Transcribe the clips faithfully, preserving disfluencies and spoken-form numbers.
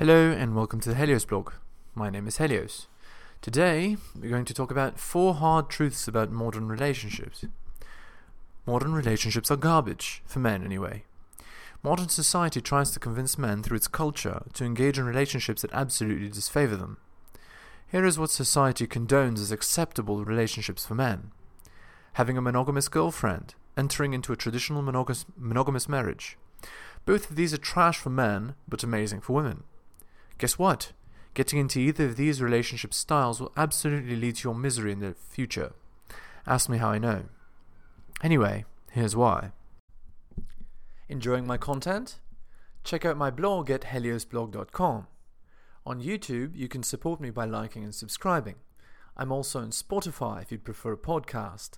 Hello and welcome to the Helios blog. My name is Helios. Today we're going to talk about four hard truths about modern relationships. Modern relationships are garbage, for men anyway. Modern society tries to convince men through its culture to engage in relationships that absolutely disfavor them. Here is what society condones as acceptable relationships for men. Having a monogamous girlfriend, entering into a traditional monog- monogamous marriage. Both of these are trash for men, but amazing for women. Guess what? Getting into either of these relationship styles will absolutely lead to your misery in the future. Ask me how I know. Anyway, here's why. Enjoying my content? Check out my blog at helios blog dot com. On YouTube, you can support me by liking and subscribing. I'm also on Spotify if you'd prefer a podcast.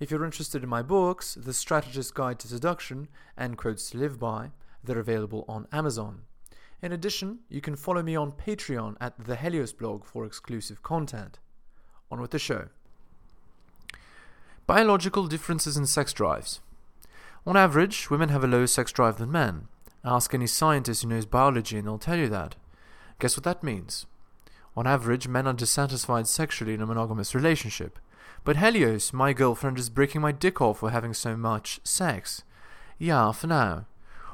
If you're interested in my books, The Strategist's Guide to Seduction and Quotes to Live By, they're available on Amazon. In addition, you can follow me on Patreon at The Helios Blog for exclusive content. On with the show. Biological differences in sex drives. On average, women have a lower sex drive than men. Ask any scientist who knows biology and they'll tell you that. Guess what that means? On average, men are dissatisfied sexually in a monogamous relationship. But Helios, my girlfriend, is breaking my dick off for having so much sex. Yeah, for now.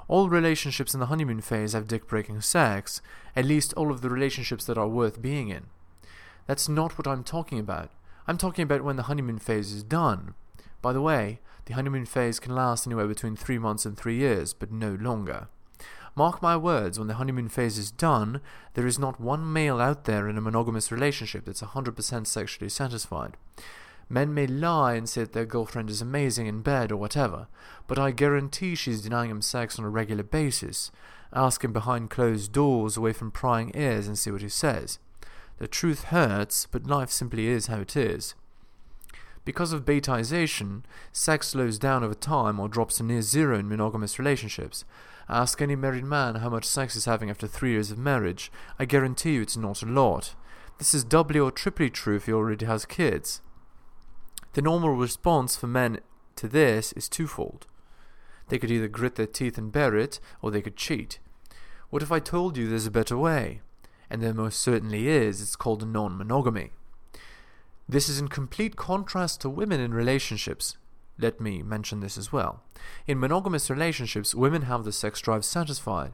All relationships in the honeymoon phase have dick-breaking sex, at least all of the relationships that are worth being in. That's not what I'm talking about. I'm talking about when the honeymoon phase is done. By the way, the honeymoon phase can last anywhere between three months and three years, but no longer. Mark my words, when the honeymoon phase is done, there is not one male out there in a monogamous relationship that's one hundred percent sexually satisfied. Men may lie and say that their girlfriend is amazing in bed or whatever, but I guarantee she's denying him sex on a regular basis. Ask him behind closed doors, away from prying ears, and see what he says. The truth hurts, but life simply is how it is. Because of betization, sex slows down over time or drops to near zero in monogamous relationships. Ask any married man how much sex he's having after three years of marriage. I guarantee you it's not a lot. This is doubly or triply true if he already has kids. The normal response for men to this is twofold. They could either grit their teeth and bear it, or they could cheat. What if I told you there's a better way? And there most certainly is. It's called a non-monogamy. This is in complete contrast to women in relationships. Let me mention this as well. In monogamous relationships, women have the sex drive satisfied.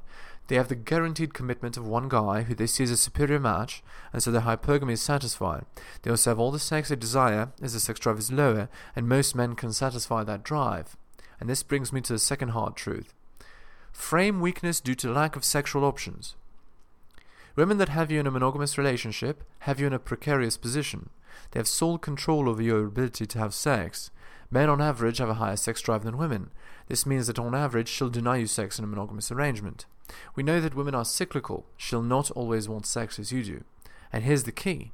They have the guaranteed commitment of one guy who they see as a superior match, and so their hypergamy is satisfied. They also have all the sex they desire, as the sex drive is lower, and most men can satisfy that drive. And this brings me to the second hard truth. Frame weakness due to lack of sexual options. Women that have you in a monogamous relationship have you in a precarious position. They have sole control over your ability to have sex. Men on average have a higher sex drive than women. This means that on average she'll deny you sex in a monogamous arrangement. We know that women are cyclical. She'll not always want sex as you do. And here's the key.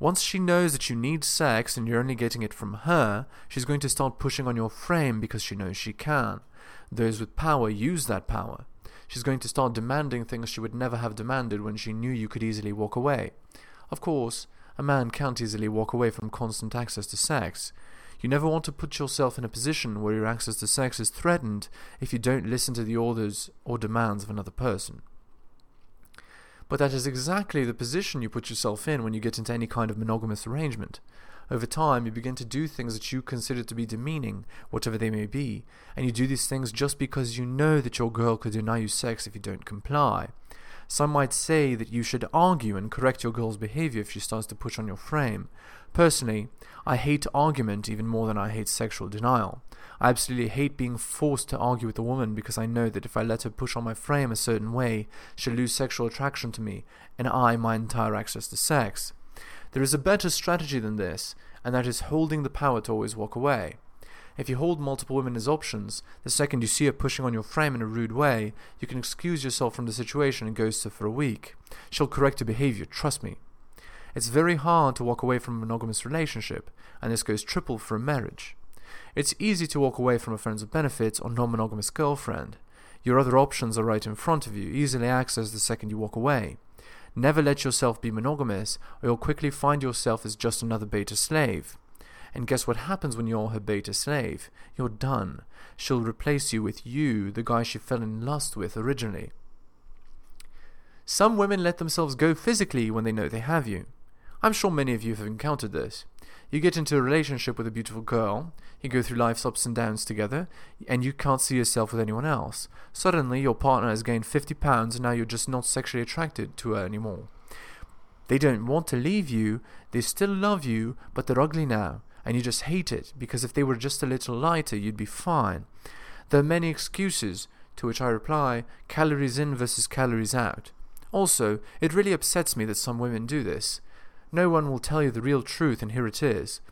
Once she knows that you need sex and you're only getting it from her, she's going to start pushing on your frame because she knows she can. Those with power use that power. She's going to start demanding things she would never have demanded when she knew you could easily walk away. Of course, a man can't easily walk away from constant access to sex. You never want to put yourself in a position where your access to sex is threatened if you don't listen to the orders or demands of another person. But that is exactly the position you put yourself in when you get into any kind of monogamous arrangement. Over time, you begin to do things that you consider to be demeaning, whatever they may be, and you do these things just because you know that your girl could deny you sex if you don't comply. Some might say that you should argue and correct your girl's behavior if she starts to push on your frame. Personally, I hate argument even more than I hate sexual denial. I absolutely hate being forced to argue with a woman because I know that if I let her push on my frame a certain way, she'll lose sexual attraction to me, and I my entire access to sex. There is a better strategy than this, and that is holding the power to always walk away. If you hold multiple women as options, the second you see her pushing on your frame in a rude way, you can excuse yourself from the situation and ghost her for a week. She'll correct her behavior, trust me. It's very hard to walk away from a monogamous relationship, and this goes triple for a marriage. It's easy to walk away from a friends with benefits or non-monogamous girlfriend. Your other options are right in front of you, easily accessed the second you walk away. Never let yourself be monogamous, or you'll quickly find yourself as just another beta slave. And guess what happens when you're her beta slave? You're done. She'll replace you with you, the guy she fell in lust with originally. Some women let themselves go physically when they know they have you. I'm sure many of you have encountered this. You get into a relationship with a beautiful girl, you go through life's ups and downs together, and you can't see yourself with anyone else. Suddenly your partner has gained fifty pounds and now you're just not sexually attracted to her anymore. They don't want to leave you, they still love you, but they're ugly now, and you just hate it, because if they were just a little lighter, you'd be fine. There are many excuses, to which I reply, calories in versus calories out. Also, it really upsets me that some women do this. No one will tell you the real truth, and here it is.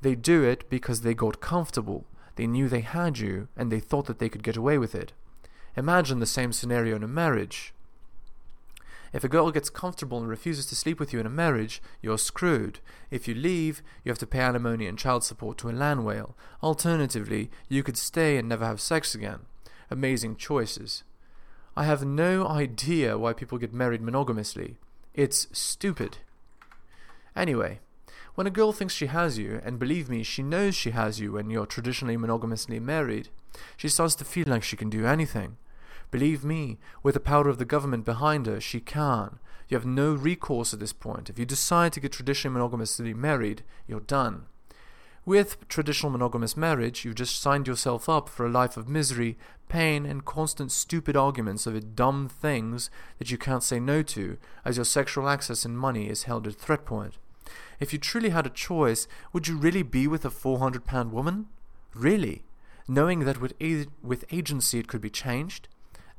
They do it because they got comfortable, they knew they had you, and they thought that they could get away with it. Imagine the same scenario in a marriage. If a girl gets comfortable and refuses to sleep with you in a marriage, you're screwed. If you leave, you have to pay alimony and child support to a land whale. Alternatively, you could stay and never have sex again. Amazing choices. I have no idea why people get married monogamously. It's stupid. Anyway, when a girl thinks she has you, and believe me, she knows she has you when you're traditionally monogamously married, she starts to feel like she can do anything. Believe me, with the power of the government behind her, she can. You have no recourse at this point. If you decide to get traditionally monogamously married, you're done. With traditional monogamous marriage, you've just signed yourself up for a life of misery, pain, and constant stupid arguments over dumb things that you can't say no to, as your sexual access and money is held at threat point. If you truly had a choice, would you really be with a four hundred pound woman? Really? Knowing that with a- with agency it could be changed?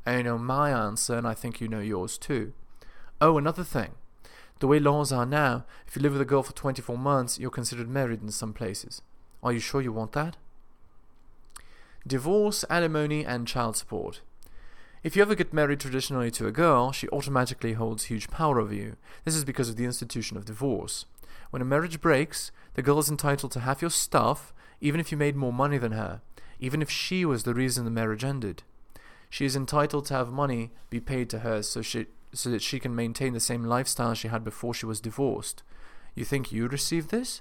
I know my answer, and I think you know yours too. Oh, another thing. The way laws are now, if you live with a girl for twenty-four months, you're considered married in some places. Are you sure you want that? Divorce, alimony, and child support. If you ever get married traditionally to a girl, she automatically holds huge power over you. This is because of the institution of divorce. When a marriage breaks, the girl is entitled to half your stuff, even if you made more money than her, even if she was the reason the marriage ended. She is entitled to have money be paid to her so she so that she can maintain the same lifestyle she had before she was divorced. You think you received this?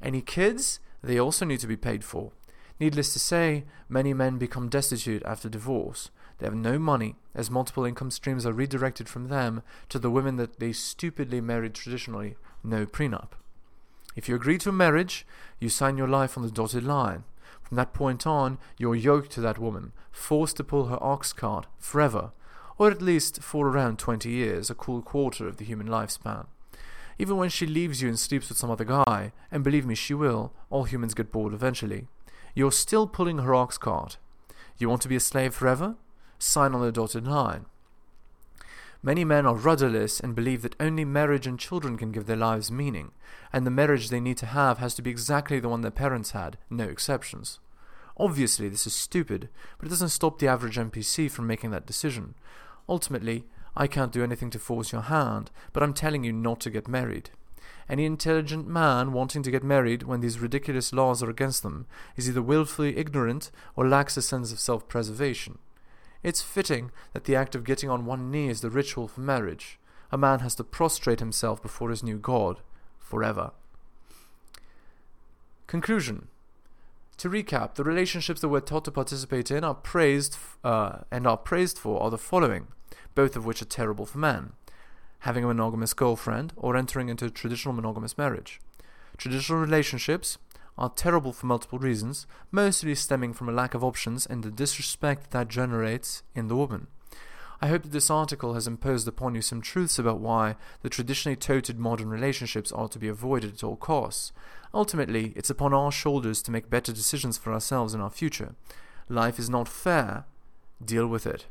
Any kids? They also need to be paid for. Needless to say, many men become destitute after divorce. They have no money, as multiple income streams are redirected from them to the women that they stupidly married traditionally, no prenup. If you agree to a marriage, you sign your life on the dotted line. From that point on, you're yoked to that woman, forced to pull her ox cart forever, or at least for around twenty years, a cool quarter of the human lifespan. Even when she leaves you and sleeps with some other guy, and believe me, she will, all humans get bored eventually, you're still pulling her ox cart. You want to be a slave forever? Sign on the dotted line. Many men are rudderless and believe that only marriage and children can give their lives meaning, and the marriage they need to have has to be exactly the one their parents had, no exceptions. Obviously, this is stupid, but it doesn't stop the average N P C from making that decision. Ultimately, I can't do anything to force your hand, but I'm telling you not to get married. Any intelligent man wanting to get married when these ridiculous laws are against them is either willfully ignorant or lacks a sense of self-preservation. It's fitting that the act of getting on one knee is the ritual for marriage. A man has to prostrate himself before his new god, forever. Conclusion. To recap, the relationships that we're taught to participate in are praised uh, and are praised for are the following, both of which are terrible for men. Having a monogamous girlfriend or entering into a traditional monogamous marriage. Traditional relationships are terrible for multiple reasons, mostly stemming from a lack of options and the disrespect that generates in the woman. I hope that this article has imposed upon you some truths about why the traditionally touted modern relationships are to be avoided at all costs. Ultimately, it's upon our shoulders to make better decisions for ourselves and our future. Life is not fair. Deal with it.